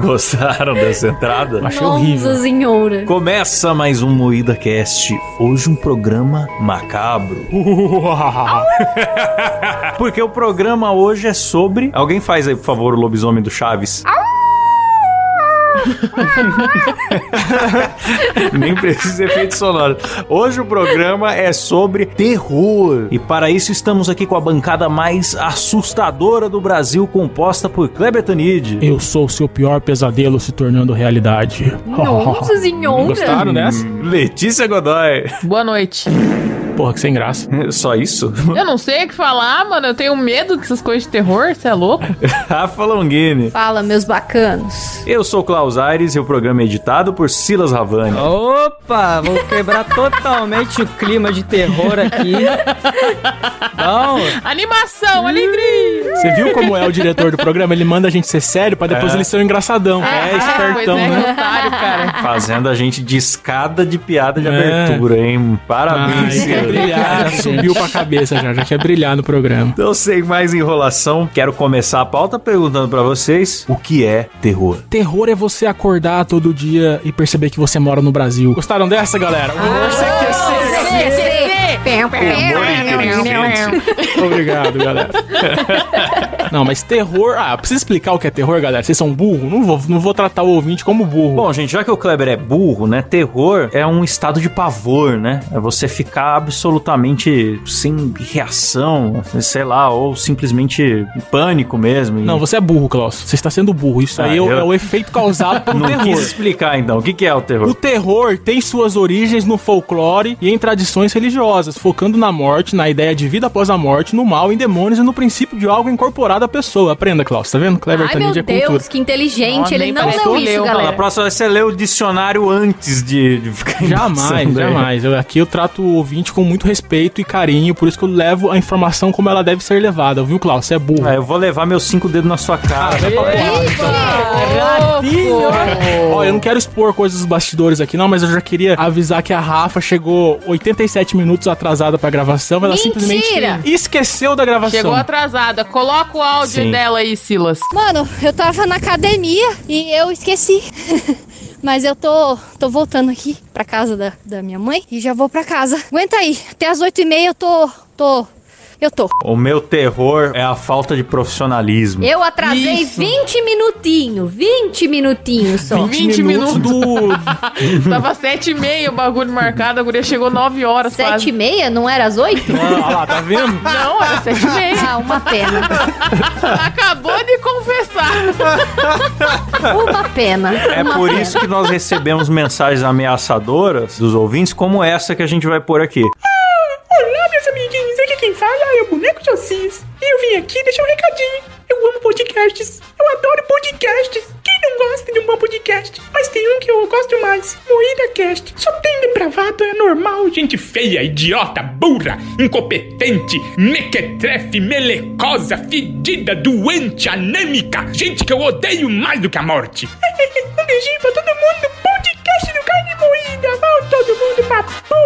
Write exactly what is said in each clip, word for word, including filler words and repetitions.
Gostaram dessa entrada? Achei horrível. Nossa senhora. Começa mais um MoidaCast. Hoje um programa macabro. Porque o programa hoje é sobre... Alguém faz aí, por favor, o lobisomem do Chaves. Nem precisa de efeito sonoro. Hoje o programa é sobre terror. E para isso estamos aqui com a bancada mais assustadora do Brasil, composta por Kleber Tanide. Eu sou o seu pior pesadelo se tornando realidade. Nossa senhora. Gostaram dessa? Letícia Godoy. Boa noite. Porra, que sem graça. Só isso? Eu não sei o que falar, mano. Eu tenho medo dessas coisas de terror. Você é louco? Rafa Longini. Fala, meus bacanos. Eu sou o Klaus Aires e o programa é editado por Silas Ravani. Opa! Vou quebrar totalmente o clima de terror aqui. Não. Animação, alegria! Você viu como é o diretor do programa? Ele manda a gente ser sério pra depois é. Eles serem engraçadão. É, é espertão, é, né? Otário, cara. Fazendo a gente de escada de piada de é. Abertura, hein? Parabéns, Silas. Brilhar, subiu pra cabeça já, já quer brilhar no programa. Então, sem mais enrolação, quero começar a pauta perguntando pra vocês o que é terror. Terror é você acordar todo dia e perceber que você mora no Brasil. Gostaram dessa, galera? Você quer ser? Obrigado, galera. Não, mas terror... Ah, precisa explicar o que é terror, galera? Vocês são burro? Não vou, não vou tratar o ouvinte como burro. Bom, gente, já que o Kleber é burro, né? Terror é um estado de pavor, né? É você ficar absolutamente sem reação, sei lá, ou simplesmente em pânico mesmo. E... Não, você é burro, Klaus. Você está sendo burro. Isso ah, aí eu... é o efeito causado pelo terror. Não quis explicar, então. O que, que é o terror? O terror tem suas origens no folclore e em tradições religiosas, focando na morte, na ideia de vida após a morte, no mal, em demônios e no princípio de algo incorporado à pessoa. Aprenda, Klaus, tá vendo? Kleber Tanide é cultura. Ai, meu Deus, que inteligente, ele não leu isso, galera. Na próxima você lê o dicionário antes de, de ficar... Jamais, jamais. Eu, aqui eu trato o ouvinte com muito respeito e carinho, por isso que eu levo a informação como ela deve ser levada, viu, Klaus? Você é burro. Ah, eu vou levar meus cinco dedos na sua cara. Olha, eu não quero expor coisas dos bastidores aqui, não, mas eu já queria avisar que a Rafa chegou oitenta e sete minutos atrás atrasada pra gravação, ela Mentira. simplesmente esqueceu da gravação. Chegou atrasada. Coloca o áudio Sim. dela aí, Silas. Mano, eu tava na academia e eu esqueci. Mas eu tô, tô voltando aqui pra casa da, da minha mãe e já vou pra casa. Aguenta aí. Até as oito e meia eu tô... tô... Eu tô. O meu terror é a falta de profissionalismo. Eu atrasei Isso. vinte minutinhos. vinte minutinhos só. vinte minutos do... Tava sete e meia o bagulho marcado, a guria chegou nove horas quase. sete e meia? Não era às oito? Olha ah, lá, tá vendo? Não, era sete e meia. Ah, uma pena. Acabou de confessar. Uma pena. É uma por pena. Isso que nós recebemos mensagens ameaçadoras dos ouvintes, como essa que a gente vai pôr aqui. Olá, meus amiguinhos, aqui quem fala é o Boneco Josias. E eu vim aqui deixar um recadinho. Eu amo podcasts, eu adoro podcasts. Quem não gosta de um bom podcast? Mas tem um que eu gosto mais, MoidaCast. Só tem depravado, é normal. Gente feia, idiota, burra, incompetente, mequetrefe, melecosa, fedida, doente, anêmica. Gente que eu odeio mais do que a morte. Um beijinho pra todo mundo, podcast do Carne Moída. Vão todo mundo pra porra.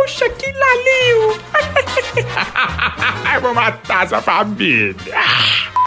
matar sua família.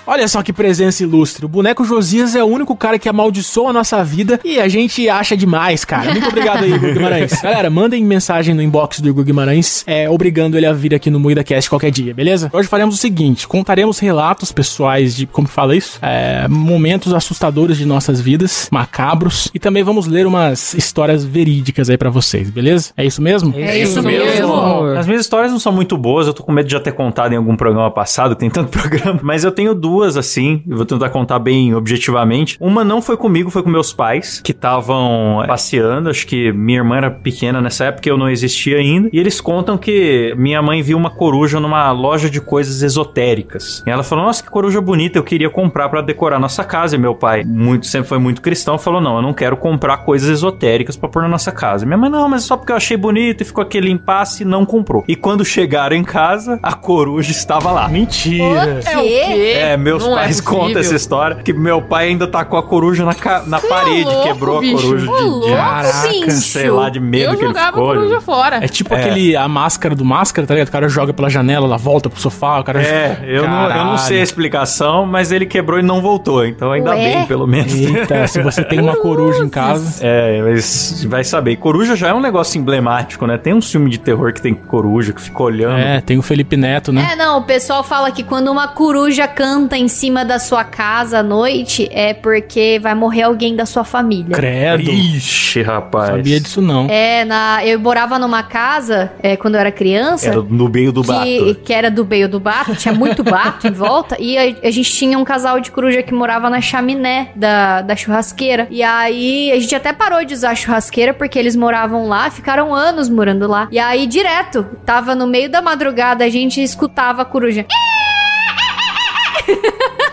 Olha só que presença ilustre. O boneco Josias é o único cara que amaldiçoa a nossa vida e a gente acha demais, cara. Muito obrigado aí, Hugo Guimarães. Galera, mandem mensagem no inbox do Hugo Guimarães, é, obrigando ele a vir aqui no MoidaCast qualquer dia, beleza? Hoje faremos o seguinte, contaremos relatos pessoais de, como que fala isso? É, momentos assustadores de nossas vidas, macabros, e também vamos ler umas histórias verídicas aí pra vocês, beleza? É isso mesmo? É isso, é isso mesmo. mesmo. As minhas histórias não são muito boas, eu tô com medo de já ter contado em algum programa passado, tem tanto programa, mas eu tenho duas duas assim, eu vou tentar contar bem objetivamente. Uma não foi comigo, foi com meus pais, que estavam passeando, acho que minha irmã era pequena nessa época, eu não existia ainda, e eles contam que minha mãe viu uma coruja numa loja de coisas esotéricas. E ela falou, nossa, que coruja bonita, eu queria comprar pra decorar nossa casa. E meu pai, muito, sempre foi muito cristão, falou, não, eu não quero comprar coisas esotéricas pra pôr na nossa casa. E minha mãe, não, mas só porque eu achei bonito, e ficou aquele impasse e não comprou. E quando chegaram em casa, a coruja estava lá. Mentira! O quê? É, o quê? Meus não pais é contam essa história, que meu pai ainda tacou a coruja na, ca... na parede, louco, quebrou bicho, a coruja de, louco, de... Caraca, sei lá, de medo eu que ele ficou. Eu jogava a coruja fora. É tipo é. aquele, a máscara do Máscara, tá ligado? O cara joga pela janela, ela volta pro sofá, o cara... É, eu não, eu não sei a explicação, mas ele quebrou e não voltou, então ainda Ué? bem, pelo menos. Eita, se você tem uma coruja em casa... É, mas vai saber. Coruja já é um negócio emblemático, né? Tem um filme de terror que tem coruja, que fica olhando. É, tem o Felipe Neto, né? É, não, o pessoal fala que quando uma coruja canta em cima da sua casa à noite é porque vai morrer alguém da sua família. Credo. Ixi, rapaz. Não sabia disso não. É, na, eu morava numa casa, é, quando eu era criança. Era no meio do bato. Que, que era do meio do bato, tinha muito bato em volta, e a, a gente tinha um casal de coruja que morava na chaminé da, da churrasqueira. E aí a gente até parou de usar a churrasqueira porque eles moravam lá, ficaram anos morando lá. E aí direto, tava no meio da madrugada, a gente escutava a coruja.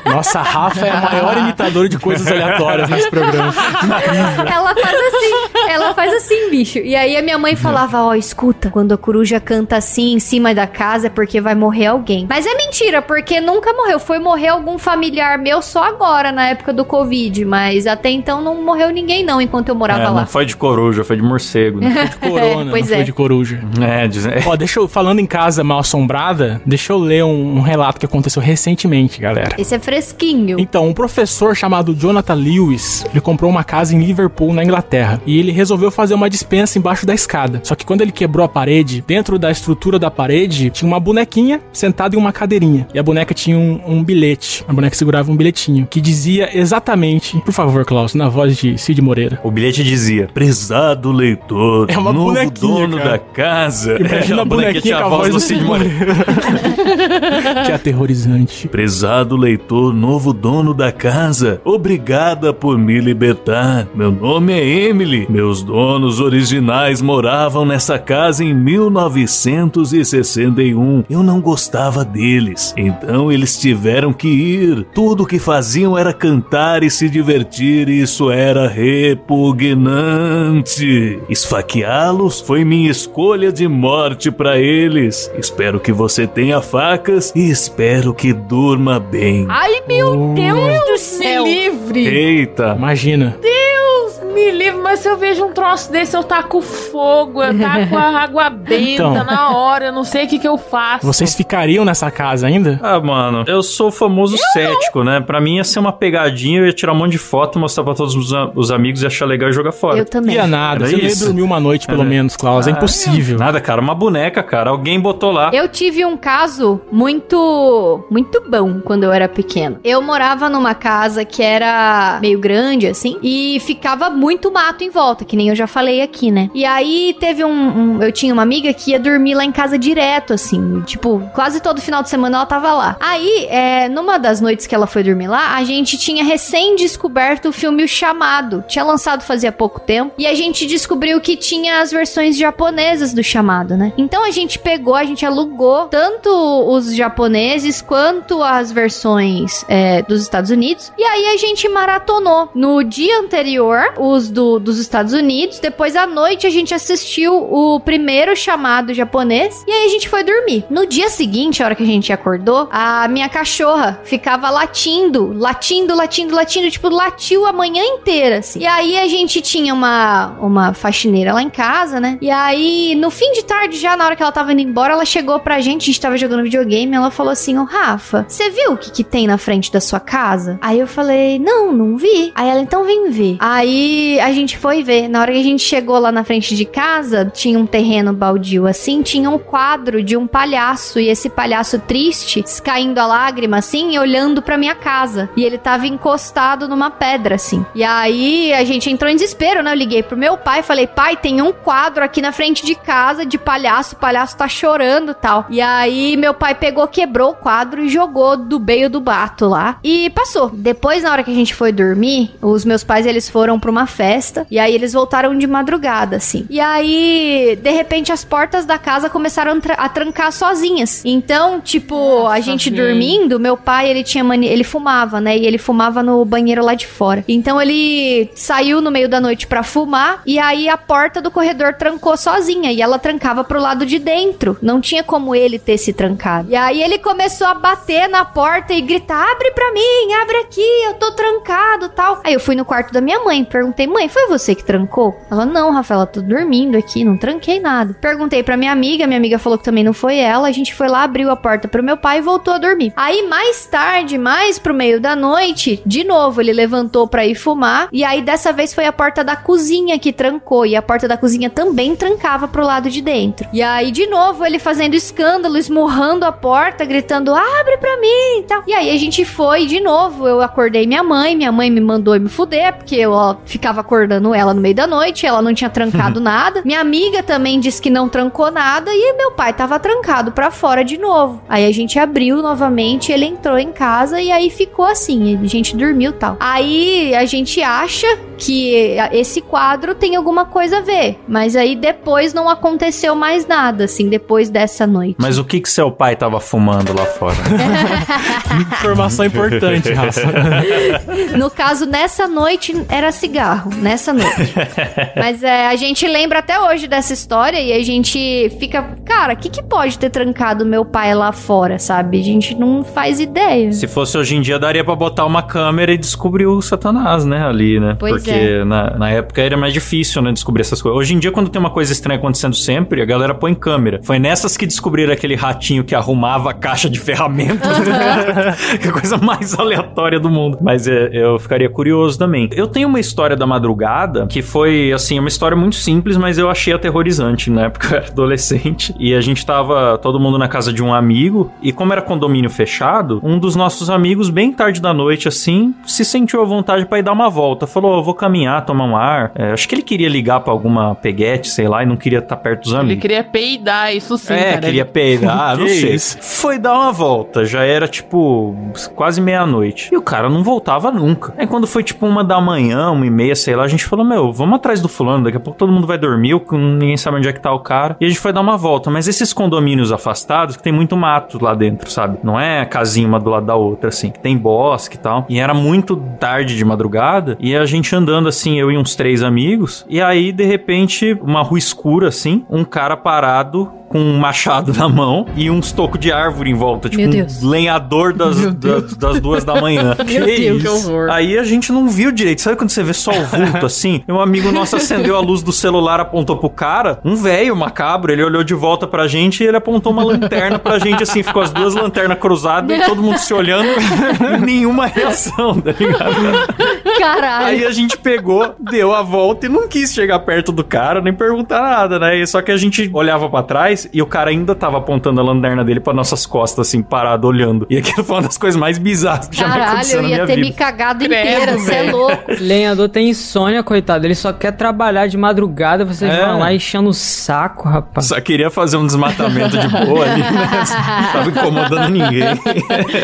Nossa, a Rafa é a maior imitadora de coisas aleatórias nesse programa. Ela faz assim, ela faz assim, bicho. E aí a minha mãe falava, ó, oh, escuta, quando a coruja canta assim em cima da casa é porque vai morrer alguém. Mas é mentira, porque nunca morreu. Foi morrer algum familiar meu só agora, na época do Covid, mas até então não morreu ninguém não, enquanto eu morava é, lá. Não foi de coruja, foi de morcego. Não foi de corona, é, pois não é. foi de coruja. É, diz... Ó, deixa eu, falando em casa mal assombrada, deixa eu ler um, um relato que aconteceu recentemente, galera. Esse é fresquinho. Então, um professor chamado Jonathan Lewis, ele comprou uma casa em Liverpool, na Inglaterra, e ele resolveu fazer uma despensa embaixo da escada. Só que quando ele quebrou a parede, dentro da estrutura da parede, tinha uma bonequinha sentada em uma cadeirinha. E a boneca tinha um, um bilhete. A boneca segurava um bilhetinho que dizia exatamente, por favor, Klaus, na voz de Cid Moreira. O bilhete dizia, prezado leitor, é uma novo bonequinha, dono cara. da casa. Imagina é, a bonequinha tinha com a voz do Cid Moreira. Que aterrorizante. Prezado leitor, novo dono da casa, obrigada por me libertar. Meu nome é Emily. Meus donos originais moravam nessa casa em mil novecentos e sessenta e um. Eu não gostava deles, então eles tiveram que ir. Tudo que faziam era cantar e se divertir, e isso era repugnante. Esfaqueá-los foi minha escolha de morte para eles. Espero que você tenha facas e espero que durma bem. Ai, meu oh, Deus do céu! Me livre! Eita! Imagina! Deus me livre, mas se eu vejo um troço desse, eu taco fogo, eu taco a água benta então, na hora, eu não sei o que que eu faço. Vocês ficariam nessa casa ainda? Ah, mano, eu sou famoso eu cético, não. né? Pra mim ia ser uma pegadinha, eu ia tirar um monte de foto, mostrar pra todos os, os amigos e achar legal e jogar fora. Eu também. Ia nada, você ia dormir uma noite pelo é. menos, Klaus, ah, é impossível. Nada, cara, uma boneca, cara, alguém botou lá. Eu tive um caso muito, muito bom quando eu era pequena. Eu morava numa casa que era meio grande, assim, e ficava muito mato em volta, que nem eu já falei aqui, né? E aí teve um, um... Eu tinha uma amiga que ia dormir lá em casa direto, assim. Tipo, quase todo final de semana ela tava lá. Aí, é, numa das noites que ela foi dormir lá, a gente tinha recém-descoberto o filme O Chamado. Tinha lançado fazia pouco tempo. E a gente descobriu que tinha as versões japonesas do Chamado, né? Então a gente pegou, a gente alugou tanto os japoneses quanto as versões é, dos Estados Unidos. E aí a gente maratonou. No dia anterior, os do, dos dos Estados Unidos. Depois, à noite, a gente assistiu o primeiro chamado japonês. E aí, a gente foi dormir. No dia seguinte, a hora que a gente acordou, a minha cachorra ficava latindo, latindo, latindo, latindo. Tipo, latiu a manhã inteira, assim. E aí, a gente tinha uma, uma faxineira lá em casa, né? E aí, no fim de tarde, já na hora que ela tava indo embora, ela chegou pra gente. A gente tava jogando videogame. Ela falou assim, ô, Rafa, você viu o que que tem na frente da sua casa? Aí eu falei, não, não vi. Aí ela, então vem ver. Aí a gente foi ver. Na hora que a gente chegou lá na frente de casa, tinha um terreno baldio assim, tinha um quadro de um palhaço, e esse palhaço triste, caindo a lágrima assim, e olhando pra minha casa. E ele tava encostado numa pedra assim. E aí a gente entrou em desespero, né? Eu liguei pro meu pai, falei, pai, tem um quadro aqui na frente de casa de palhaço, o palhaço tá chorando e tal. E aí meu pai pegou, quebrou o quadro e jogou do meio do bato lá. E passou. Depois, na hora que a gente foi dormir, os meus pais, eles foram pra uma festa. E aí, eles voltaram de madrugada, assim. E aí, de repente, as portas da casa começaram a trancar sozinhas. Então, tipo, nossa, a gente sim. dormindo, meu pai, ele tinha mania... Ele fumava, né? E ele fumava no banheiro lá de fora. Então, ele saiu no meio da noite pra fumar. E aí, a porta do corredor trancou sozinha. E ela trancava pro lado de dentro. Não tinha como ele ter se trancado. E aí, ele começou a bater na porta e gritar, abre pra mim, abre aqui, eu tô trancado, tal. Aí eu fui no quarto da minha mãe, perguntei, mãe, foi você que trancou? Ela, não, Rafaela, tô dormindo aqui, não tranquei nada. Perguntei pra minha amiga, minha amiga falou que também não foi ela, a gente foi lá, abriu a porta pro meu pai e voltou a dormir. Aí mais tarde, mais pro meio da noite, de novo, ele levantou pra ir fumar, e aí dessa vez foi a porta da cozinha que trancou, e a porta da cozinha também trancava pro lado de dentro. E aí, de novo, ele fazendo escândalo, esmurrando a porta, gritando, abre pra mim, tal. E aí a gente foi de novo, eu acordei minha mãe, minha mãe me mandou me fuder, porque eu ó, ficava acordando ela no meio da noite, ela não tinha trancado nada. Minha amiga também disse que não trancou nada e meu pai tava trancado pra fora de novo. Aí a gente abriu novamente, ele entrou em casa e aí ficou assim, a gente dormiu e tal. Aí a gente acha que esse quadro tem alguma coisa a ver, mas aí depois não aconteceu mais nada, assim, depois dessa noite. Mas o que que seu pai tava fumando lá fora? Informação importante, Rafa. No caso, nessa noite era cigarro, nessa noite. Mas é, a gente lembra até hoje dessa história e a gente fica, cara, o que que pode ter trancado meu pai lá fora, sabe? A gente não faz ideia. Se fosse hoje em dia, daria pra botar uma câmera e descobrir o Satanás, né, ali, né? Pois Porque é. na, na época era mais difícil, né, descobrir essas coisas. Hoje em dia, quando tem uma coisa estranha acontecendo sempre, a galera põe câmera. Foi nessas que descobriram aquele ratinho que arrumava a caixa de ferramentas. Uhum. Que coisa mais aleatória do mundo. Mas é, eu ficaria curioso também. Eu tenho uma história da madrugada que foi, assim, uma história muito simples, mas eu achei aterrorizante, né? Porque eu era adolescente e a gente tava todo mundo na casa de um amigo e como era condomínio fechado, um dos nossos amigos, bem tarde da noite, assim, se sentiu à vontade pra ir dar uma volta. Falou, oh, vou caminhar, tomar um ar. É, acho que ele queria ligar pra alguma peguete, sei lá, e não queria estar tá perto dos amigos. Ele queria peidar, isso sim, é, cara. É, queria peidar, não sei. Isso? Foi dar uma volta, já era tipo, quase meia-noite. E o cara não voltava nunca. Aí quando foi tipo uma da manhã, uma e meia, sei lá, a gente falou, meu, vamos atrás do fulano, daqui a pouco todo mundo vai dormir, ninguém sabe onde é que tá o cara. E a gente foi dar uma volta. Mas esses condomínios afastados, que tem muito mato lá dentro, sabe? Não é casinha uma do lado da outra, assim, que tem bosque e tal. E era muito tarde de madrugada, e a gente andando assim, eu e uns três amigos, e aí, de repente, uma rua escura, assim, um cara parado, com um machado na mão e uns tocos de árvore em volta, tipo um lenhador das, das, das duas da manhã. Que Meu Deus, isso? Que horror. Aí a gente não viu direito, sabe quando você vê só o vulto assim? Um amigo nosso acendeu a luz do celular, apontou pro cara, um velho macabro, ele olhou de volta pra gente e ele apontou uma lanterna pra gente assim, ficou as duas lanternas cruzadas e todo mundo se olhando, nenhuma reação, tá ligado? Caralho. Aí a gente pegou, deu a volta e não quis chegar perto do cara, nem perguntar nada, né? Só que a gente olhava pra trás e o cara ainda tava apontando a lanterna dele pra nossas costas, assim, parado, olhando. E aquilo foi uma das coisas mais bizarras que Caralho, já me aconteceu na minha vida. Caralho, eu ia ter me cagado inteira, você é louco. Lenhador tem insônia, coitado. Ele só quer trabalhar de madrugada, vocês é. vão lá enchendo o saco, rapaz. Só queria fazer um desmatamento de boa ali, né? Não tava incomodando ninguém.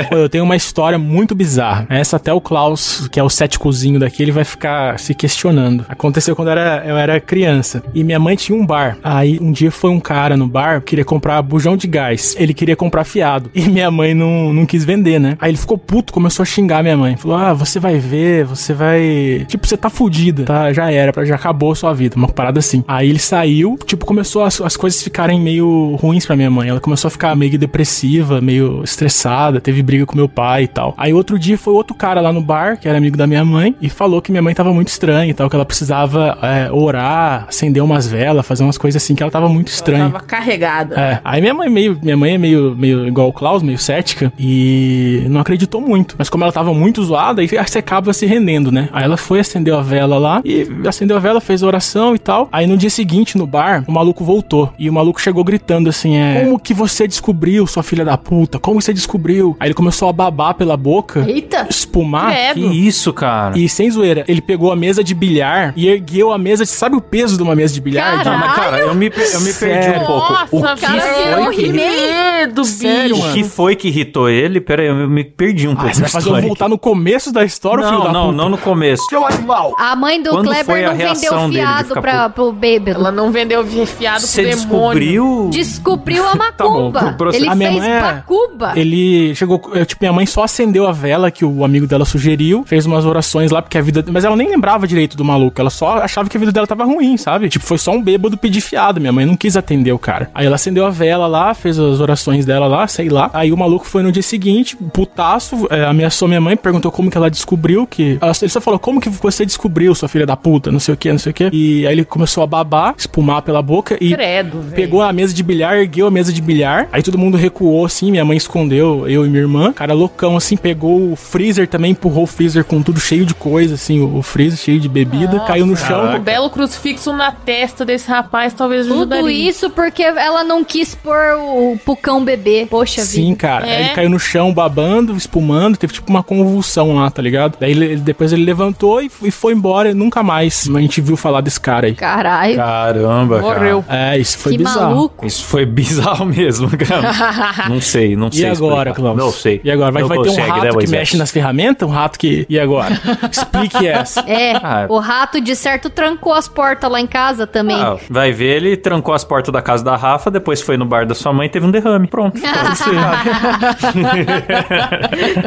Pô, eu tenho uma história muito bizarra. Essa até o Klaus, que é o céticozinho daqui, ele vai ficar se questionando. Aconteceu quando eu era, eu era criança. E minha mãe tinha um bar. Aí um dia foi um cara no bar, queria comprar bujão de gás. Ele queria comprar fiado. E minha mãe não, não quis vender, né? Aí ele ficou puto, começou a xingar minha mãe. Falou, ah, você vai ver, você vai... Tipo, você tá fudida, tá? já, já era, já acabou a sua vida, uma parada assim. Aí ele saiu, tipo, começou as, as coisas ficarem meio ruins pra minha mãe. Ela começou a ficar meio depressiva, meio estressada, teve briga com meu pai e tal. Aí outro dia foi outro cara lá no bar, que era amigo da minha mãe, e falou que minha mãe tava muito estranha e tal, que ela precisava é, orar, acender umas velas, fazer umas coisas assim, que ela tava muito estranha. Ela tava carregada. É. Aí minha mãe, meio, minha mãe é meio, meio igual o Klaus, meio cética, e não acreditou muito. Mas como ela tava muito zoada, aí você acaba se rendendo, né? Aí ela foi, acendeu a vela lá, e acendeu a vela, fez a oração e tal. Aí no dia seguinte, no bar, o maluco voltou. E o maluco chegou gritando assim, é... Como que você descobriu, sua filha da puta? Como você descobriu? Aí ele começou a babar pela boca. Eita! Espumar. Credo. Que isso, cara? E sem zoeira, ele pegou a mesa de bilhar e ergueu a mesa... Sabe o peso de uma mesa de bilhar? Caralho! Mas, cara, eu me, eu me perdi um pouco. Nossa, o que cara, foi eu que... medo, sério, bicho. O que foi que irritou ele? Pera aí, eu me perdi um ah, pouco. Você vai fazer eu voltar no começo da história, não, filho da não, puta? Não, não no começo. Seu animal! A mãe do Quando Kleber não vendeu fiado pra, pro bêbado. Ela não vendeu fiado Cê pro demônio. Descobriu... Descobriu a macumba. Tá bom, ele a fez macumba. É... Ele chegou... Eu, tipo, minha mãe só acendeu a vela que o amigo dela sugeriu, fez umas orações lá, porque a vida... Mas ela nem lembrava direito do maluco. Ela só achava que a vida dela tava ruim, sabe? Tipo, foi só um bêbado pedir fiado. Minha mãe não quis atender o cara. Aí ela acendeu a vela lá, fez as orações dela lá, sei lá. Aí o maluco foi no dia seguinte, putaço, é, ameaçou minha mãe, perguntou como que ela descobriu que... Ela, ele só falou, como que você descobriu, sua filha da puta? Não sei o que, não sei o que. E aí ele começou a babar, espumar pela boca e... Credo, pegou a mesa de bilhar, ergueu a mesa de bilhar. Aí todo mundo recuou, assim, minha mãe escondeu, eu e minha irmã. Cara loucão, assim, pegou o freezer também, empurrou o freezer com tudo cheio de coisa, assim, o freezer cheio de bebida. Nossa, caiu no chão. Caraca. O belo crucifixo na testa desse rapaz, talvez tudo ajudaria. Tudo isso porque ela não quis pôr o pucão bebê. Poxa vida. Sim, cara. É. Aí ele caiu no chão babando, espumando, teve tipo uma convulsão lá, tá ligado? Daí ele, depois ele levantou e, e foi embora, e nunca mais a gente viu falar desse cara aí. Caralho. Caramba, cara. Morreu. É, isso foi que bizarro. Maluco. Isso foi bizarro mesmo, cara. Não sei, não sei. E agora, Klaus? Não sei. E agora? Vai, vai ter um rato que mexe nas ferramentas? Um rato que... E agora? Explique essa. É, ah, o rato de certo trancou as portas lá em casa também. Ah, vai ver, ele trancou as portas da casa da Rafa, depois foi no bar da sua mãe e teve um derrame. Pronto.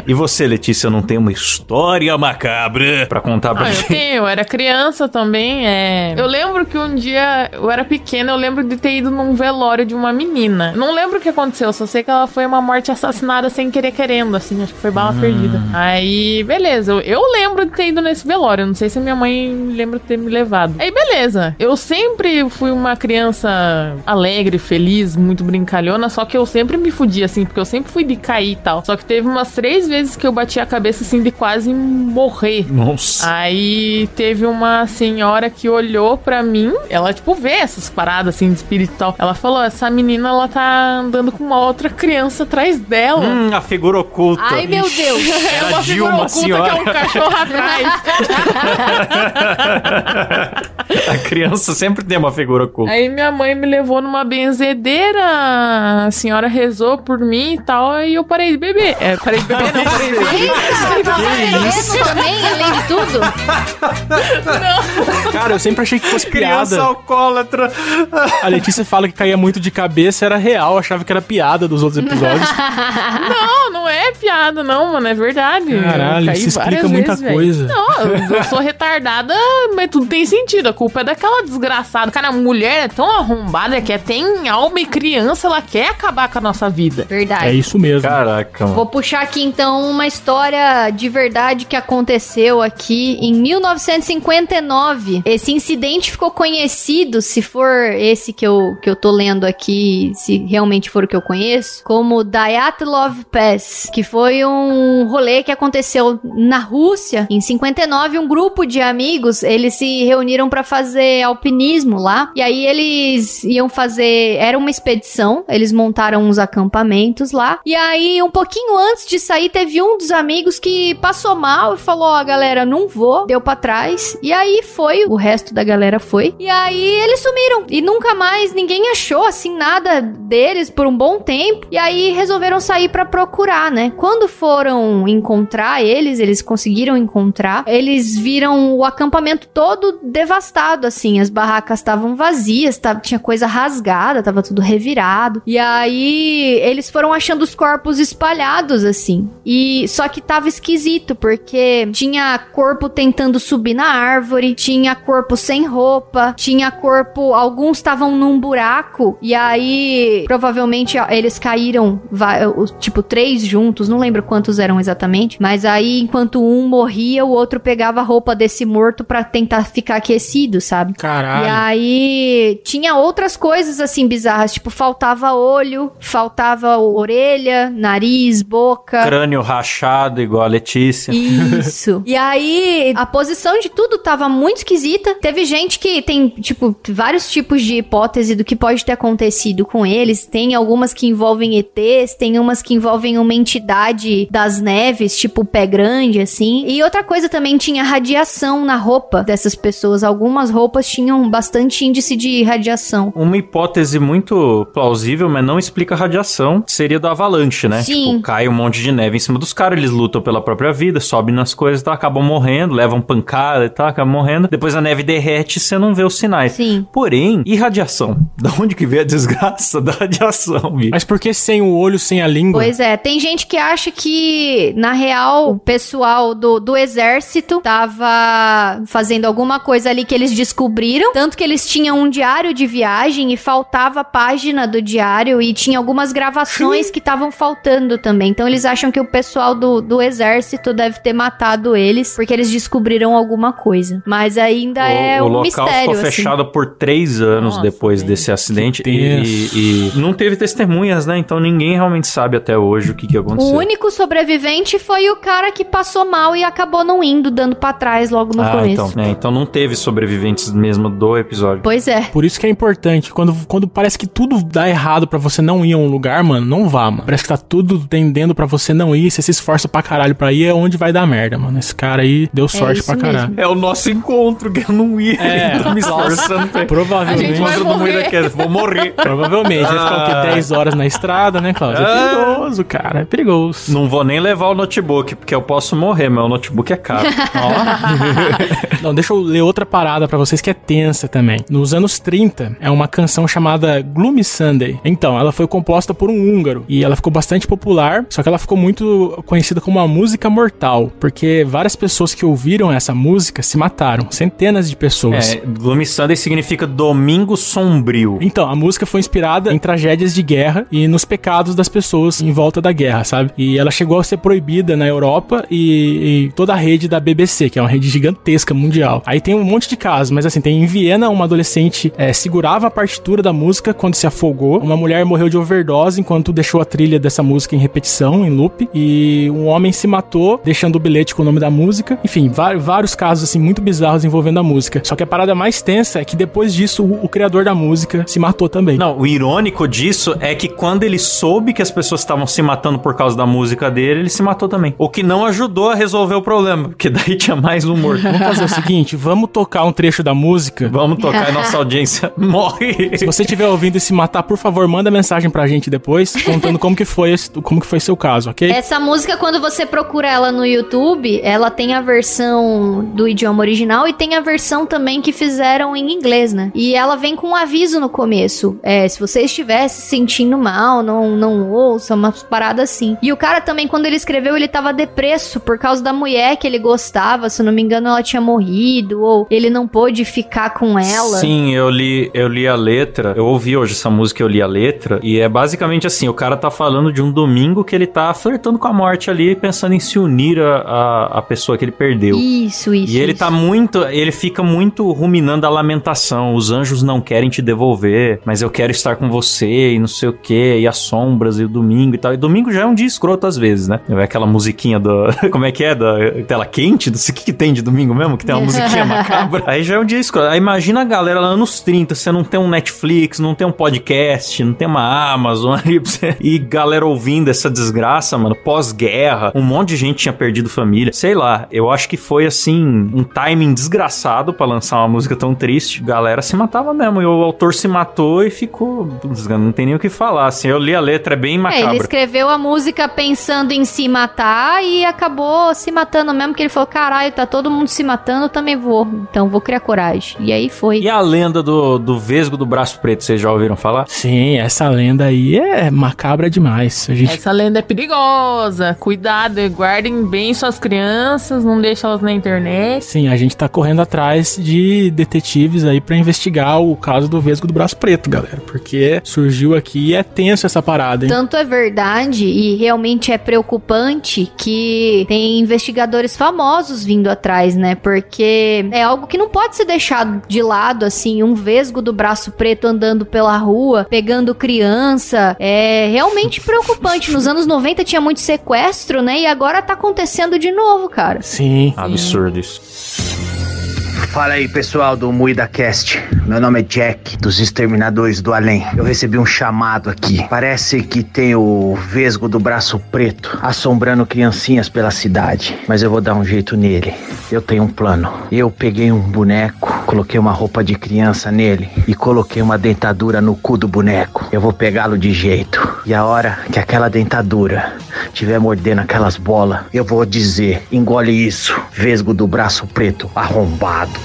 E você, Letícia, não tem uma história macabra pra contar pra ah, gente? Eu tenho, eu era criança também. É... Eu lembro que um dia, eu era pequena, eu lembro de ter ido num velório de uma menina. Não lembro o que aconteceu, só sei que ela foi uma morte assassinada sem querer querendo, assim, acho que foi bala hum. perdida. Aí, beleza, eu, eu lembro de ter ido nesse velório, não sei se minha mãe lembra de ter me levado. Aí, beleza, eu sempre fui uma criança alegre, feliz, muito brincalhona, só que eu sempre me fudia, assim, porque eu sempre fui de cair e tal. Só que teve umas três vezes que eu bati a cabeça, assim, de quase morrer. Nossa. Aí, teve uma senhora que olhou pra mim, ela, tipo, vê essas paradas, assim, de espírito e tal. Ela falou, essa menina, ela tá andando com uma outra criança atrás dela. Hum, a figura oculta. Ai, meu Deus. É uma figura oculta senhora. Que é um cachorro atrás. A criança sempre tem uma figura oculta. Aí minha mãe me levou numa benzedeira, a senhora rezou por mim e tal, e eu parei de beber. É, parei de beber, não, parei de beber. Eita, tava bebendo também, além de tudo? Não. Cara, eu sempre achei que fosse criança piada. Alcoólatra. A Letícia fala que caía muito de cabeça, era real, achava que era piada dos outros episódios. Não, não é piada, não, mano, é verdade. Caralho, isso explica muita vezes, coisa. Véio. Não, eu sou retardada, mas tudo tem sentido, a culpa é daquela desgraçada. Cara, a mulher é tão arrombada que até em alma e criança ela quer acabar com a nossa vida. Verdade. É isso mesmo. Caraca, mano. Vou puxar aqui, então, uma história de verdade que aconteceu aqui em mil novecentos e cinquenta e nove. Esse incidente ficou conhecido, se for esse que eu, que eu tô lendo aqui, se realmente for o que eu conheço, como Dyatlov Pass, que foi um rolê que aconteceu na Rússia. Em cinquenta e nove, um grupo de amigos, eles se reuniram pra fazer alpinismo lá, e aí eles iam fazer, era uma expedição, eles montaram uns acampamentos lá, e aí um pouquinho antes de sair, teve um dos amigos que passou mal e falou, ó, galera, não vou, deu pra trás, e aí foi, o resto da galera foi, e aí eles sumiram, e nunca mais ninguém achou, assim, nada deles por um bom tempo, e aí resolveram sair pra procurar encontrar, né? Quando foram encontrar eles, eles conseguiram encontrar, eles viram o acampamento todo devastado, assim. As barracas estavam vazias, tava, tinha coisa rasgada, tava tudo revirado. E aí, eles foram achando os corpos espalhados, assim. E só que tava esquisito, porque tinha corpo tentando subir na árvore, tinha corpo sem roupa, tinha corpo... Alguns estavam num buraco, e aí, provavelmente, eles caíram, tipo, três juntos, não lembro quantos eram exatamente, mas aí, enquanto um morria, o outro pegava a roupa desse morto pra tentar ficar aquecido, sabe? Caralho! E aí, tinha outras coisas, assim, bizarras, tipo, faltava olho, faltava orelha, nariz, boca... Crânio rachado, igual a Letícia. Isso! E aí, a posição de tudo tava muito esquisita, teve gente que tem, tipo, vários tipos de hipótese do que pode ter acontecido com eles, tem algumas que envolvem E Tês, tem umas que envolvem uma entidade das neves, tipo pé grande, assim. E outra coisa também, tinha radiação na roupa dessas pessoas. Algumas roupas tinham bastante índice de radiação. Uma hipótese muito plausível, mas não explica radiação, seria da avalanche, né? Sim. Tipo, cai um monte de neve em cima dos caras, eles lutam pela própria vida, sobem nas coisas e tá, acabam morrendo, levam pancada e tal, tá, acabam morrendo. Depois a neve derrete e você não vê os sinais. Sim. Porém, e radiação? Da onde que veio a desgraça da radiação, bicho? Mas por que sem o olho, sem a língua? Pois é, tem gente que acha que, na real, o pessoal do, do exército tava fazendo alguma coisa ali que eles descobriram, tanto que eles tinham um diário de viagem e faltava a página do diário e tinha algumas gravações que estavam faltando também. Então eles acham que o pessoal do, do exército deve ter matado eles, porque eles descobriram alguma coisa. Mas ainda o, é um mistério, assim. O local ficou fechado por três anos. Nossa, depois bem. Desse acidente e, e não teve testemunhas, né? Então ninguém realmente sabe até hoje o que, que aconteceu. O único sobrevivente foi o cara que passou mal e acabou não indo, dando pra trás logo no ah, começo. Então, é, então não teve sobreviventes mesmo do episódio. Pois é. Por isso que é importante, quando, quando parece que tudo dá errado pra você não ir a um lugar, mano, não vá, mano. Parece que tá tudo tendendo pra você não ir, você se esforça pra caralho pra ir, é onde vai dar merda, mano. Esse cara aí deu sorte é pra caralho. Mesmo. É o nosso encontro, que eu não ia. É, tá me esforçando. Provavelmente. A gente vai morrer. Vou morrer. Provavelmente. Vai ficar o quê? dez horas na estrada, né, Cláudio? É perigoso, cara. É perigoso. Não vou nem levar o notebook, porque eu posso morrer, mas o notebook é caro. Ó. Não, deixa eu ler outra parada pra vocês que é tensa também. Nos anos trinta, é uma canção chamada Gloomy Sunday. Então, ela foi composta por um húngaro e ela ficou bastante popular, só que ela ficou muito conhecida como uma música mortal, porque várias pessoas que ouviram essa música se mataram. Centenas de pessoas. É, Gloomy Sunday significa domingo sombrio. Então, a música foi inspirada em tragédias de guerra e nos pecados das pessoas em volta da guerra, sabe? E ela chegou a ser proibida na Europa e, e toda a rede da B B C, que é uma rede gigantesca mundial. Aí tem um monte de casos, mas assim, tem em Viena, uma adolescente é, segurava a partitura da música quando se afogou, uma mulher morreu de overdose enquanto deixou a trilha dessa música em repetição, em loop, e um homem se matou deixando o bilhete com o nome da música. Enfim, vários casos assim muito bizarros envolvendo a música. Só que a parada mais tensa é que depois disso o, o criador da música se matou também. Não, o irônico disso é que quando ele soube que as pessoas estavam se matando por causa da música dele, ele se matou também. O que não ajudou a resolver o problema, porque daí tinha mais um morto. Vamos fazer o seguinte, vamos tocar um trecho da música. Vamos tocar e nossa audiência morre. Se você estiver ouvindo e se matar, por favor, manda mensagem pra gente depois, contando como que foi, como que foi seu caso, ok? Essa música, quando você procura ela no YouTube, ela tem a versão do idioma original e tem a versão também que fizeram em inglês, né? E ela vem com um aviso no começo. É, se você estiver se sentindo mal, não, não ouça, umas paradas assim. E o cara também, quando ele escreveu, ele tava depresso por causa da mulher que ele gostava, se não me engano, ela tinha morrido, ou ele não pôde ficar com ela. Sim, eu li, eu li a letra, eu ouvi hoje essa música, eu li a letra, e é basicamente assim, o cara tá falando de um domingo que ele tá flertando com a morte ali, pensando em se unir a, a, a pessoa que ele perdeu. Isso, isso. E ele isso. tá muito, ele fica muito ruminando a lamentação, os anjos não querem te devolver, mas eu quero estar com você e não sei o que, e as sombras e o domingo e tal, e domingo já é um dia escroto às vezes, né, é aquela musiquinha do como é que é, da tela quente, do que que tem de domingo mesmo, que tem uma musiquinha macabra, aí já é um dia escroto, aí imagina a galera lá nos trinta, você não tem um Netflix, não tem um podcast, não tem uma Amazon ali pra você, e galera ouvindo essa desgraça, mano, pós-guerra, um monte de gente tinha perdido família, sei lá, eu acho que foi assim, um timing desgraçado pra lançar uma música tão triste, galera se matava mesmo, e o autor se matou e ficou, não tem nem o que falar, assim, eu li a letra, é bem macabra. É, ele escreveu a música música pensando em se matar e acabou se matando mesmo, que ele falou, caralho, tá todo mundo se matando, eu também vou, então vou criar coragem. E aí foi. E a lenda do, do Vesgo do Braço Preto, vocês já ouviram falar? Sim, essa lenda aí é macabra demais. A gente... Essa lenda é perigosa, cuidado, guardem bem suas crianças, não deixem elas na internet. Sim, a gente tá correndo atrás de detetives aí pra investigar o caso do Vesgo do Braço Preto, galera, porque surgiu aqui e é tenso essa parada, hein? Tanto é verdade e realmente é preocupante que tem investigadores famosos vindo atrás, né? Porque é algo que não pode ser deixado de lado, assim, um Vesgo do Braço Preto andando pela rua, pegando criança, é realmente preocupante. Nos anos noventa tinha muito sequestro, né? E agora tá acontecendo de novo, cara. Sim. Sim. Absurdo isso. Fala aí, pessoal do MoidaCast. Meu nome é Jack, dos Exterminadores do Além. Eu recebi um chamado aqui. Parece que tem o Vesgo do Braço Preto assombrando criancinhas pela cidade, mas eu vou dar um jeito nele. Eu tenho um plano. Eu peguei um boneco, coloquei uma roupa de criança nele e coloquei uma dentadura no cu do boneco. Eu vou pegá-lo de jeito. E a hora que aquela dentadura estiver mordendo aquelas bolas, eu vou dizer, engole isso, Vesgo do Braço Preto arrombado.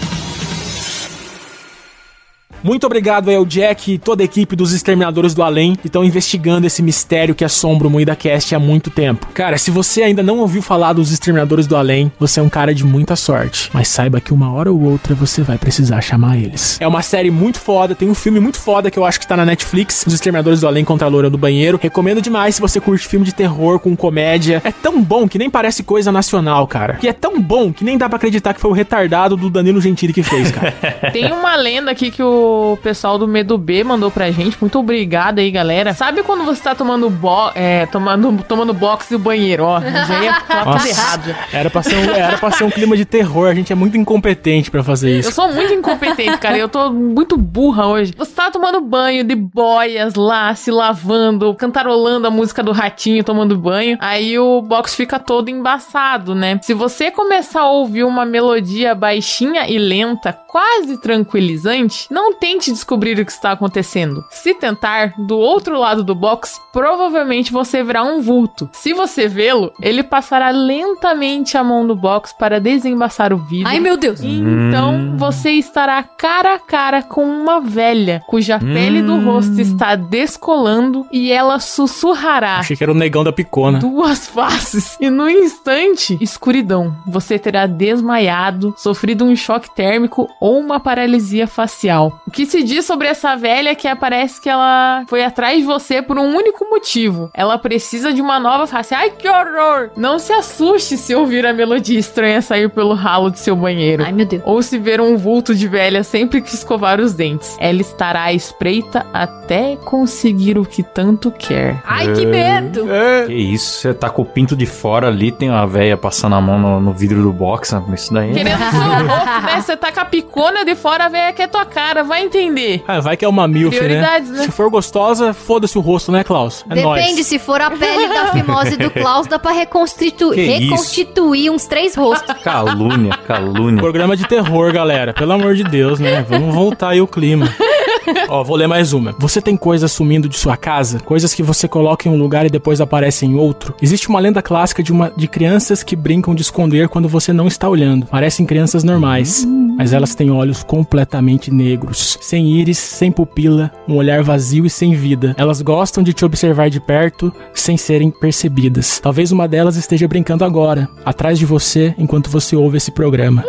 Muito obrigado aí ao Jack e toda a equipe dos Exterminadores do Além que estão investigando esse mistério que assombra o MoidaCast há muito tempo. Cara, se você ainda não ouviu falar dos Exterminadores do Além, você é um cara de muita sorte. Mas saiba que uma hora ou outra você vai precisar chamar eles. É uma série muito foda, tem um filme muito foda que eu acho que tá na Netflix, Os Exterminadores do Além contra a Loura do Banheiro. Recomendo demais se você curte filme de terror com comédia. É tão bom que nem parece coisa nacional, cara. E é tão bom que nem dá pra acreditar que foi o retardado do Danilo Gentili que fez, cara. Tem uma lenda aqui que o O pessoal do Medo B mandou pra gente. Muito obrigado aí, galera. Sabe quando você tá tomando bo- é, tomando, tomando boxe do banheiro? Ó, já ia falar tudo errado. Era pra, ser um, era pra ser um clima de terror. A gente é muito incompetente pra fazer isso. Eu sou muito incompetente, cara. Eu tô muito burra hoje. Você tá tomando banho de boias lá, se lavando, cantarolando a música do ratinho, tomando banho. Aí o box fica todo embaçado, né? Se você começar a ouvir uma melodia baixinha e lenta, quase tranquilizante, não tente descobrir o que está acontecendo. Se tentar, do outro lado do box, provavelmente você verá um vulto. Se você vê-lo, ele passará lentamente a mão no box para desembaçar o vidro. Ai, meu Deus! Então, hum. você estará cara a cara com uma velha, cuja hum. pele do rosto está descolando e ela sussurrará. Achei que era o negão da picona. Duas faces. E no instante, escuridão. Você terá desmaiado, sofrido um choque térmico ou uma paralisia facial. O que se diz sobre essa velha é que parece que ela foi atrás de você por um único motivo. Ela precisa de uma nova face. Ai, que horror! Não se assuste se ouvir a melodia estranha sair pelo ralo de seu banheiro. Ai, meu Deus. Ou se ver um vulto de velha sempre que escovar os dentes. Ela estará à espreita até conseguir o que tanto quer. Ai, que medo! É. Que isso, você tá com o pinto de fora ali, tem uma velha passando a mão no, no vidro do box, né? Isso daí... Querendo seu rosto, né? Você tá com a picona de fora, a velha quer tua cara, vai entender. Ah, vai que é uma milf, prioridades, né? né? Se for gostosa, foda-se o rosto, né, Klaus? É nóis. Depende, se for a pele da fimose do Klaus, dá pra reconstitu- reconstituir isso? uns três rostos. Calúnia, calúnia. Programa de terror, galera. Pelo amor de Deus, né? Vamos voltar aí o clima. Ó, vou ler mais uma. Você tem coisas sumindo de sua casa? Coisas que você coloca em um lugar e depois aparecem em outro? Existe uma lenda clássica de, uma, de crianças que brincam de esconder quando você não está olhando. Parecem crianças normais, mas elas têm olhos completamente negros, sem íris, sem pupila, um olhar vazio e sem vida. Elas gostam de te observar de perto, sem serem percebidas. Talvez uma delas esteja brincando agora, atrás de você, enquanto você ouve esse programa.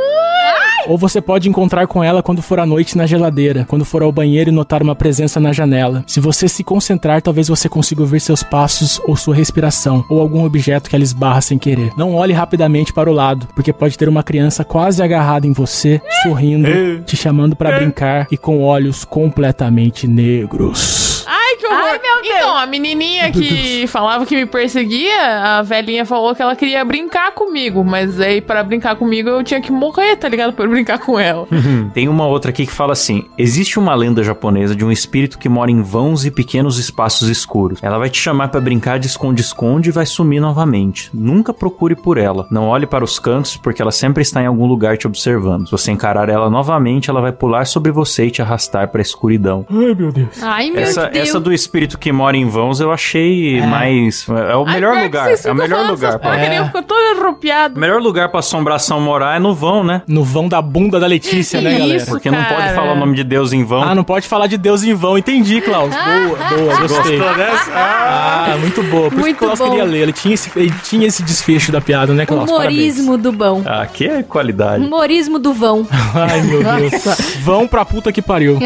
Ou você pode encontrar com ela quando for à noite na geladeira, quando for ao banheiro e notar uma presença na janela. Se você se concentrar, talvez você consiga ouvir seus passos ou sua respiração, ou algum objeto que ela esbarra sem querer. Não olhe rapidamente para o lado, porque pode ter uma criança quase agarrada em você, sorrindo, te chamando para brincar e com olhos completamente negros. Ai, que horror! Ai, meu Deus. Então, a menininha que falava que me perseguia, a velhinha falou que ela queria brincar comigo, mas aí pra brincar comigo eu tinha que morrer, tá ligado? Pra eu brincar com ela. Tem uma outra aqui que fala assim, existe uma lenda japonesa de um espírito que mora em vãos e pequenos espaços escuros. Ela vai te chamar pra brincar de esconde-esconde e vai sumir novamente. Nunca procure por ela. Não olhe para os cantos, porque ela sempre está em algum lugar te observando. Se você encarar ela novamente, ela vai pular sobre você e te arrastar pra escuridão. Ai, meu Deus. Ai, meu essa, Deus. Essa do espírito que mora em Vãos, eu achei é. mais... É o melhor Ai, lugar. É o melhor lugar. Pra... É. Ficou todo arrupiado. O melhor lugar pra assombração morar é no vão, né? No vão da bunda da Letícia, né, galera? Isso, porque cara. Não pode falar o nome de Deus em vão. Ah, não pode falar de Deus em vão. Entendi, Klaus. Boa, boa. Gostei. Gostou dessa? Ah, muito boa. Por muito isso que o Klaus bom. Queria ler. Ele tinha, esse, ele tinha esse desfecho da piada, né, Klaus? Humorismo do vão. Ah, que é qualidade. Humorismo do vão. Ai, meu Deus. Vão pra puta que pariu.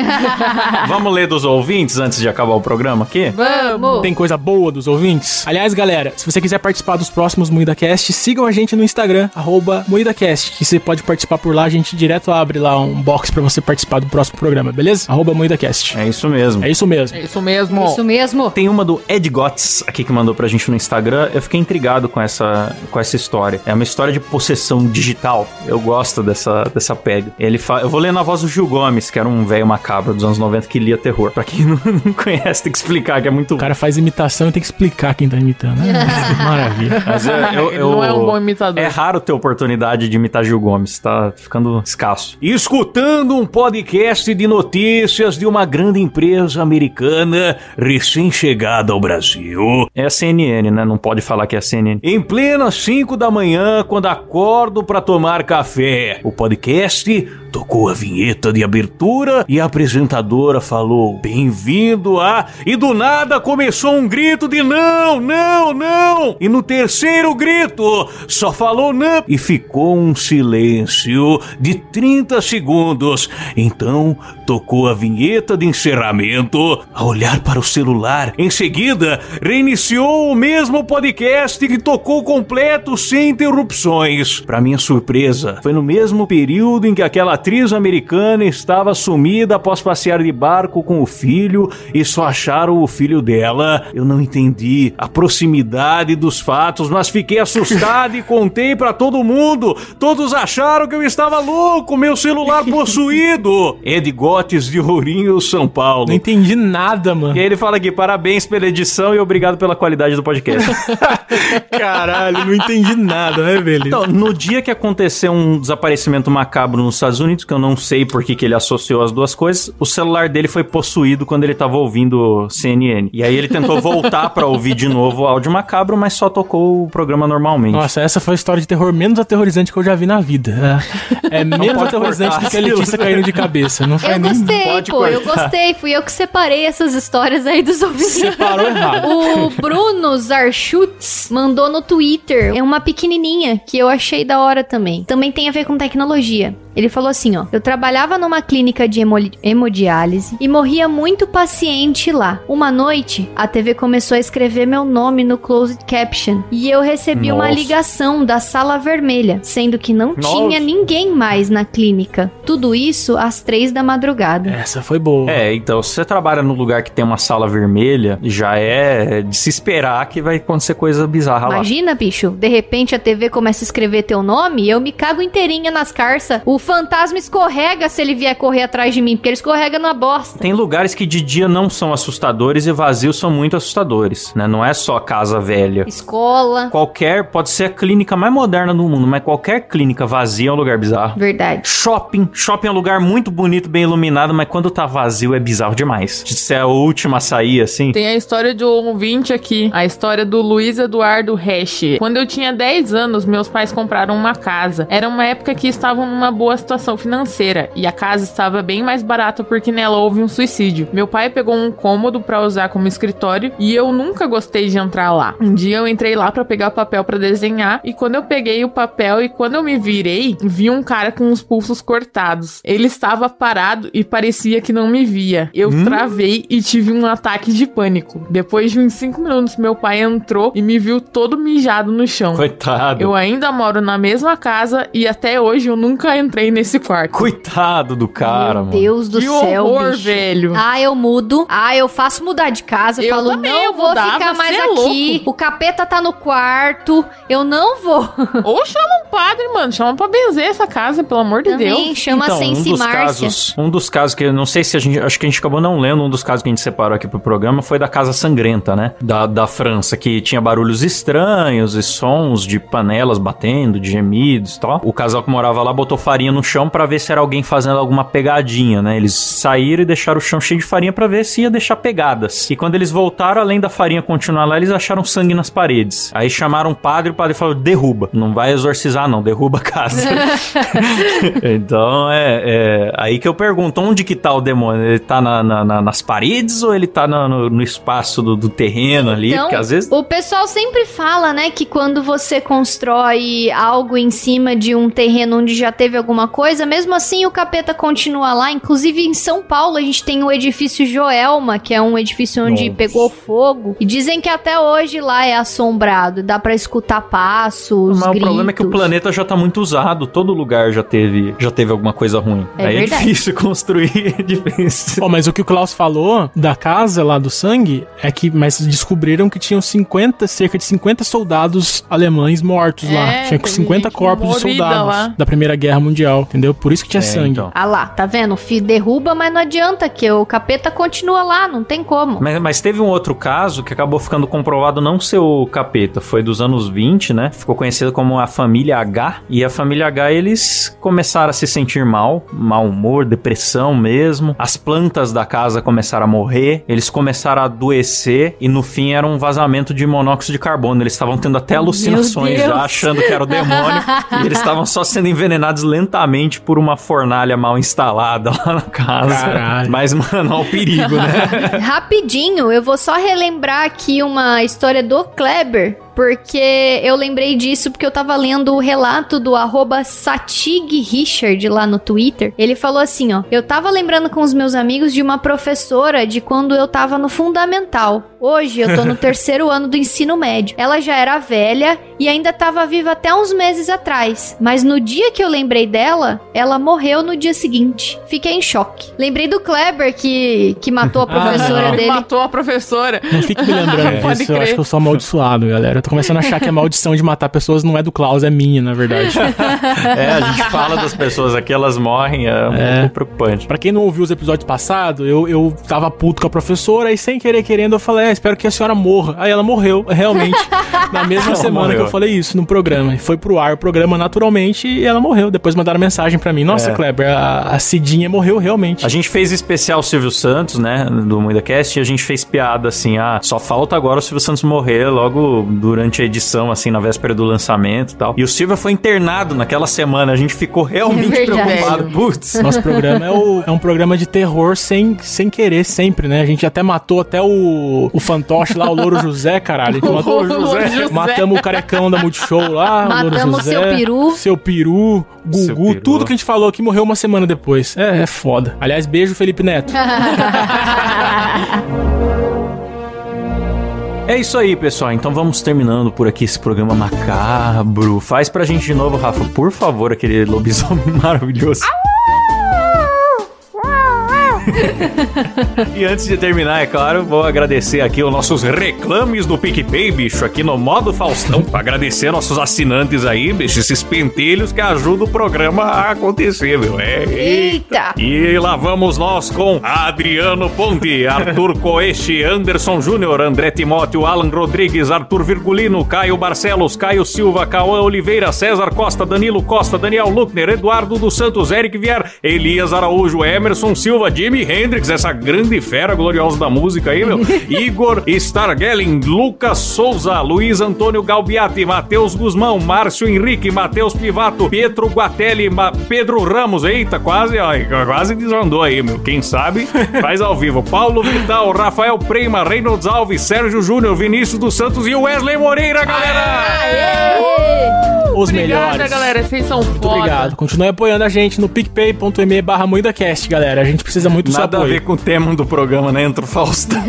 Vamos ler dos ouvintes antes de acabar o programa aqui? Vamos! Tem coisa boa dos ouvintes? Aliás, galera, se você quiser participar dos próximos MoidaCast, sigam a gente no Instagram, arroba MoidaCast, que você pode participar por lá, a gente direto abre lá um box pra você participar do próximo programa, beleza? Arroba MoidaCast. É isso mesmo. É isso mesmo. É isso mesmo. É isso mesmo. Tem uma do Ed Gotts aqui que mandou pra gente no Instagram, eu fiquei intrigado com essa, com essa história. É uma história de possessão digital. Eu gosto dessa, dessa pega. Ele fala, eu vou ler na voz do Gil Gomes, que era um velho macabro dos anos noventa que lia terror. Pra quem não, não conhece, tem que explicar que é muito... O cara faz imitação e tem que explicar quem tá imitando. Né? Maravilha. Mas eu, eu, eu, não é um bom imitador. É raro ter oportunidade de imitar Gil Gomes, tá ficando escasso. Escutando um podcast de notícias de uma grande empresa americana recém-chegada ao Brasil. É a C N N, né? Não pode falar que é a C N N. Em plena cinco da manhã, quando acordo pra tomar café, o podcast tocou a vinheta de abertura e a apresentadora falou bem-vindo a... E do nada começou um grito de não, não, não. E no terceiro grito só falou não. E ficou um silêncio de trinta segundos. Então tocou a vinheta de encerramento. A olhar para o celular, em seguida reiniciou o mesmo podcast que tocou completo sem interrupções. Para minha surpresa, foi no mesmo período em que aquela a atriz americana estava sumida após passear de barco com o filho e só acharam o filho dela. Eu não entendi a proximidade dos fatos, mas fiquei assustado e contei pra todo mundo. Todos acharam que eu estava louco, meu celular possuído. Ed Gotts de Ourinho, São Paulo. Não entendi nada, mano. E aí ele fala aqui, parabéns pela edição e obrigado pela qualidade do podcast. Caralho, não entendi nada, né, velho? Então, no dia que aconteceu um desaparecimento macabro nos Estados Unidos, que eu não sei por que que ele associou as duas coisas, o celular dele foi possuído quando ele tava ouvindo C N N. E aí ele tentou voltar pra ouvir de novo o áudio macabro, mas só tocou o programa normalmente. Nossa, essa foi a história de terror menos aterrorizante que eu já vi na vida. É, é menos aterrorizante do que a Letícia caindo de cabeça. Não foi eu gostei, nem... pô, cortar. Eu gostei. Fui eu que separei essas histórias aí dos ouvintes. Separou errado. O Bruno Zarchutz mandou no Twitter. É uma pequenininha que eu achei da hora também. Também tem a ver com tecnologia. Ele falou assim, ó, eu trabalhava numa clínica de hemo- hemodiálise e morria muito paciente lá. Uma noite, a T V começou a escrever meu nome no closed caption e eu recebi Nossa. uma ligação da sala vermelha, sendo que não Nossa. tinha ninguém mais na clínica. Tudo isso às três da madrugada. Essa foi boa. É, então, se você trabalha num lugar que tem uma sala vermelha, já é de se esperar que vai acontecer coisa bizarra lá. Imagina, bicho, de repente a T V começa a escrever teu nome e eu me cago inteirinha nas carças. O fantasma escorrega se ele vier correr atrás de mim, porque ele escorrega na bosta. Tem lugares que de dia não são assustadores e vazios são muito assustadores, né? Não é só casa velha. Escola. Qualquer, pode ser a clínica mais moderna do mundo, mas qualquer clínica vazia é um lugar bizarro. Verdade. Shopping. Shopping é um lugar muito bonito, bem iluminado, mas quando tá vazio é bizarro demais. Se é a última a sair, assim. Tem a história de um ouvinte aqui, a história do Luiz Eduardo Resch. Quando eu tinha dez anos, meus pais compraram uma casa. Era uma época que estavam numa boa a situação financeira, e a casa estava bem mais barata porque nela houve um suicídio. Meu pai pegou um cômodo pra usar como escritório e eu nunca gostei de entrar lá. Um dia eu entrei lá pra pegar papel pra desenhar, e quando eu peguei o papel e quando eu me virei, vi um cara com os pulsos cortados. Ele estava parado e parecia que não me via. Eu hum? travei e tive um ataque de pânico. Depois de uns cinco minutos, meu pai entrou e me viu todo mijado no chão. Coitado. Eu ainda moro na mesma casa e até hoje eu nunca entrei nesse quarto. Coitado do cara, meu mano. Meu Deus do que céu, horror, bicho. Velho. Ah, eu mudo. Ah, eu faço mudar de casa. Eu, eu falo, também, não eu vou mudar, ficar mais é aqui. Louco. O capeta tá no quarto. Eu não vou. Ou chama um padre, mano. Chama pra benzer essa casa, pelo amor de Também. Deus. Chama então, Sense um Márcia. Um dos casos que eu não sei se a gente... Acho que a gente acabou não lendo. Um dos casos que a gente separou aqui pro programa foi da Casa Sangrenta, né? Da, da França, que tinha barulhos estranhos e sons de panelas batendo, de gemidos e tal. O casal que morava lá botou farinha no chão pra ver se era alguém fazendo alguma pegadinha, né? Eles saíram e deixaram o chão cheio de farinha pra ver se ia deixar pegadas. E quando eles voltaram, além da farinha continuar lá, eles acharam sangue nas paredes. Aí chamaram o padre, o padre falou, derruba. Não vai exorcizar, não. Derruba a casa. Então, é, é... Aí que eu pergunto, onde que tá o demônio? Ele tá na, na, na, nas paredes ou ele tá na, no, no espaço do, do terreno ali? Então, porque às vezes... o pessoal sempre fala, né, que quando você constrói algo em cima de um terreno onde já teve alguma coisa, mesmo assim o capeta continua lá. Inclusive, em São Paulo, a gente tem o Edifício Joelma, que é um edifício onde Nossa. Pegou fogo. E dizem que até hoje lá é assombrado. Dá pra escutar passos, Mas gritos. O problema é que o planeta já tá muito usado. Todo lugar já teve, já teve alguma coisa ruim. É Aí verdade. É difícil construir. É difícil. Oh, mas o que o Klaus falou da casa lá do sangue é que mas descobriram que tinham cinquenta, cerca de cinquenta soldados alemães mortos é, lá. Tinha cinquenta corpos de soldados lá. Da Primeira Guerra Mundial, entendeu? Por isso que tinha é, sangue. Então. Ah lá, tá vendo? O filho derruba, mas não adianta que o capeta continua lá, não tem como. Mas, mas teve um outro caso que acabou ficando comprovado não ser o capeta, foi dos anos vinte, né? Ficou conhecido como a família H, e a família H, eles começaram a se sentir mal, mau humor, depressão mesmo, as plantas da casa começaram a morrer, eles começaram a adoecer, e no fim era um vazamento de monóxido de carbono, eles estavam tendo até alucinações já, achando que era o demônio, e eles estavam só sendo envenenados lentamente por uma fornalha mal instalada lá na casa. Caralho. Mas, mano, olha o perigo, né? Rapidinho, eu vou só relembrar aqui uma história do Kleber, porque eu lembrei disso porque eu tava lendo o relato do arroba Satig Richard lá no Twitter. Ele falou assim, ó, eu tava lembrando com os meus amigos de uma professora de quando eu tava no fundamental. Hoje eu tô no terceiro ano do ensino médio. Ela já era velha e ainda tava viva até uns meses atrás. Mas no dia que eu lembrei dela, ela morreu no dia seguinte. Fiquei em choque. Lembrei do Kleber que, que matou a professora ah, dele. Matou a professora. Não fique me lembrando disso. Pode crer. Eu acho que eu sou amaldiçoado, galera. Tô começando a achar que a maldição de matar pessoas não é do Klaus, é minha, na verdade. É, a gente fala das pessoas aqui, elas morrem, é, é. muito preocupante. Pra quem não ouviu os episódios passados, eu, eu tava puto com a professora e sem querer querendo eu falei, ah, espero que a senhora morra. Aí ela morreu, realmente, na mesma ela semana morreu. Que eu falei isso no programa. Foi pro ar o programa naturalmente e ela morreu. Depois mandaram mensagem pra mim, nossa, é. Kleber, a, a Cidinha morreu realmente. A gente fez especial Silvio Santos, né, do MoidaCast, e a gente fez piada assim, ah, só falta agora o Silvio Santos morrer logo do durante a edição, assim, na véspera do lançamento e tal. E o Silvio foi internado naquela semana. A gente ficou realmente é preocupado. Putz. Nosso programa é, o, é um programa de terror sem, sem querer sempre, né? A gente até matou até o, o fantoche lá, o Louro José, caralho. O matou, Louro José. Matamos o carecão da Multishow lá. Matamos o Louro José, seu peru. Seu peru, Gugu. Seu peru. Tudo que a gente falou aqui morreu uma semana depois. É, é foda. Aliás, beijo, Felipe Neto. É isso aí, pessoal. Então vamos terminando por aqui esse programa macabro. Faz pra gente de novo, Rafa, por favor, aquele lobisomem maravilhoso. E antes de terminar, é claro, vou agradecer aqui os nossos reclames do PicPay, bicho, aqui no modo Faustão. Agradecer nossos assinantes aí, bicho, esses pentelhos que ajudam o programa a acontecer, meu. É, eita! E lá vamos nós com Adriano Ponte, Arthur Coeche, Anderson Júnior, André Timóteo, Alan Rodrigues, Arthur Virgulino, Caio Barcelos, Caio Silva, Cauã Oliveira, César Costa, Danilo Costa, Daniel Luckner, Eduardo dos Santos, Eric Vier, Elias Araújo, Emerson Silva, Jimmy Hendrix, essa grande fera gloriosa da música aí, meu. Igor Stargelling, Lucas Souza, Luiz Antônio Galbiati, Matheus Guzmão, Márcio Henrique, Matheus Pivato, Pietro Guatelli, Ma- Pedro Ramos, eita, quase, ó, quase desandou aí, meu. Quem sabe faz ao vivo. Paulo Vital, Rafael Prema, Reynolds Alves, Sérgio Júnior, Vinícius dos Santos e Wesley Moreira, galera! Aê! Os Obrigada, melhores. galera. Vocês são muito foda. Muito obrigado. Continue apoiando a gente no picpay ponto me barra moidacast, galera. A gente precisa muito muito Nada sabor. Nada a ver com o tema do programa, né? Entra o Faustão.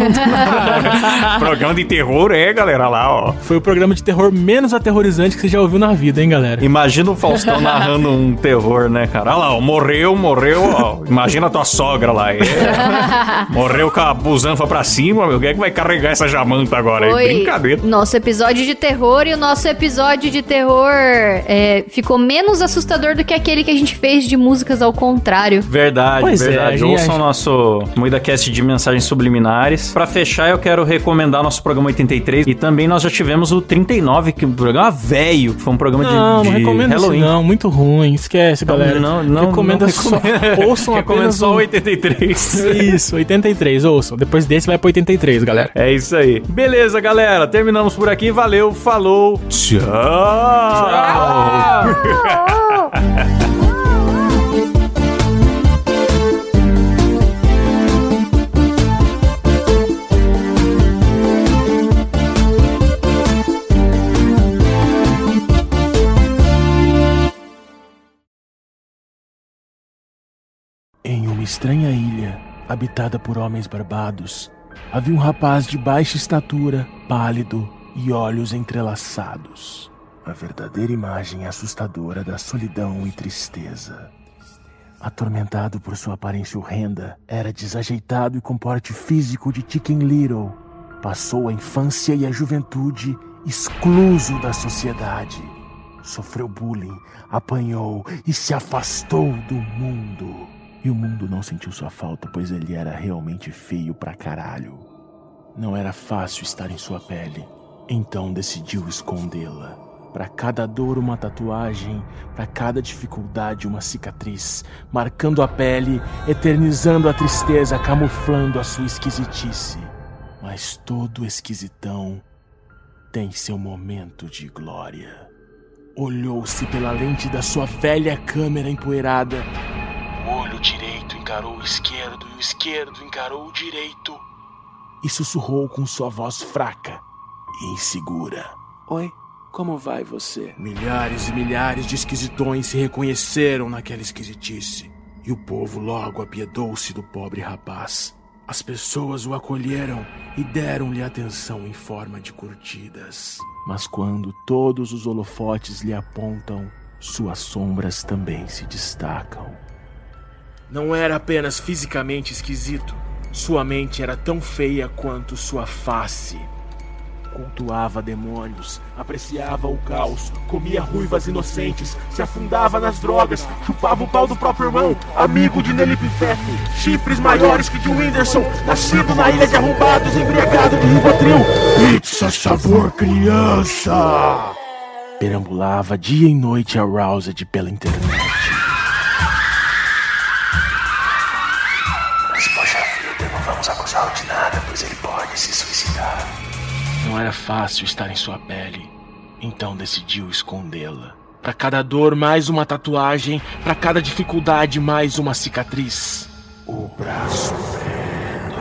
Programa de terror, é, galera, lá, ó. Foi o programa de terror menos aterrorizante que você já ouviu na vida, hein, galera? Imagina o Faustão narrando um terror, né, cara? Olha lá, ó, morreu, morreu, ó. Imagina a tua sogra lá. É. Morreu com a busanfa pra cima, meu. Quem é que vai carregar essa jamanta agora? Foi. É brincadeira. Nosso episódio de terror e o nosso episódio de terror é, ficou menos assustador do que aquele que a gente fez de músicas ao contrário. Verdade, pois verdade. É, ouçam o nosso MoidaCast de mensagens subliminares. Pra fechar, eu quero recomendar nosso programa oitenta e três e também nós já tivemos o trinta e nove, que é um programa velho, que foi um programa não, de, de não Halloween. Não, não, muito ruim. Esquece, galera. Não, não, recomenda não só. Ouçam apenas só o oitenta e três. Isso, oitenta e três, ouçam. Depois desse vai pro oitenta e três, galera. É isso aí. Beleza, galera. Terminamos por aqui. Valeu, falou. Tchau. Tchau. Em uma estranha ilha, habitada por homens barbados, havia um rapaz de baixa estatura, pálido e olhos entrelaçados. A verdadeira imagem assustadora da solidão e tristeza. Atormentado por sua aparência horrenda, era desajeitado e com porte físico de Chicken Little. Passou a infância e a juventude excluso da sociedade. Sofreu bullying, apanhou e se afastou do mundo. E o mundo não sentiu sua falta, pois ele era realmente feio pra caralho. Não era fácil estar em sua pele, então decidiu escondê-la. Pra cada dor, uma tatuagem, pra cada dificuldade, uma cicatriz, marcando a pele, eternizando a tristeza, camuflando a sua esquisitice. Mas todo esquisitão tem seu momento de glória. Olhou-se pela lente da sua velha câmera empoeirada. O olho direito encarou o esquerdo e o esquerdo encarou o direito. E sussurrou com sua voz fraca e insegura. Oi, como vai você? Milhares e milhares de esquisitões se reconheceram naquela esquisitice. E o povo logo apiedou-se do pobre rapaz. As pessoas o acolheram e deram-lhe atenção em forma de curtidas. Mas quando todos os holofotes lhe apontam, suas sombras também se destacam. Não era apenas fisicamente esquisito. Sua mente era tão feia quanto sua face. Cultuava demônios, apreciava o caos, comia ruivas inocentes, se afundava nas drogas, chupava o pau do próprio irmão, amigo de Nelipifeto, chifres maiores que de Whindersson, nascido na ilha de arrombados, embriagado de Rivotril. Pizza sabor criança! Perambulava dia e noite aroused pela internet. De nada, pois ele pode se suicidar. Não era fácil estar em sua pele, então decidiu escondê-la. Para cada dor, mais uma tatuagem, para cada dificuldade, mais uma cicatriz. O braço preto.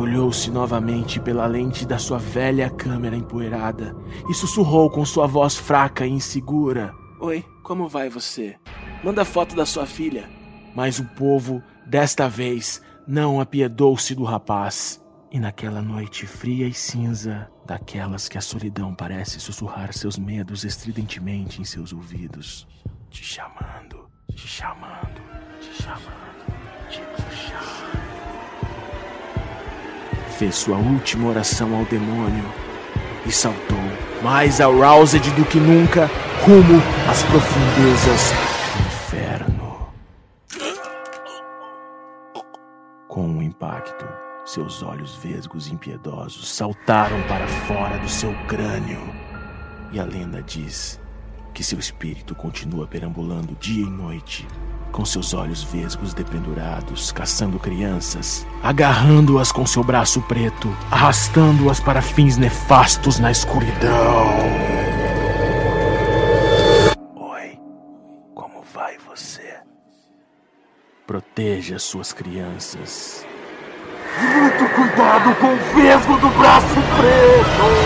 Olhou-se novamente pela lente da sua velha câmera empoeirada e sussurrou com sua voz fraca e insegura: Oi, como vai você? Manda foto da sua filha. Mas o povo, desta vez, não apiedou-se do rapaz. E naquela noite fria e cinza, daquelas que a solidão parece sussurrar seus medos estridentemente em seus ouvidos. Te chamando, te chamando, te chamando, te chamando. Fez sua última oração ao demônio e saltou, mais aroused do que nunca, rumo às profundezas do inferno. Com o impacto, seus olhos vesgos e impiedosos saltaram para fora do seu crânio. E a lenda diz que seu espírito continua perambulando dia e noite, com seus olhos vesgos dependurados, caçando crianças, agarrando-as com seu braço preto, arrastando-as para fins nefastos na escuridão. Oi, como vai você? Proteja suas crianças. Muito cuidado com o vesgo do braço preto!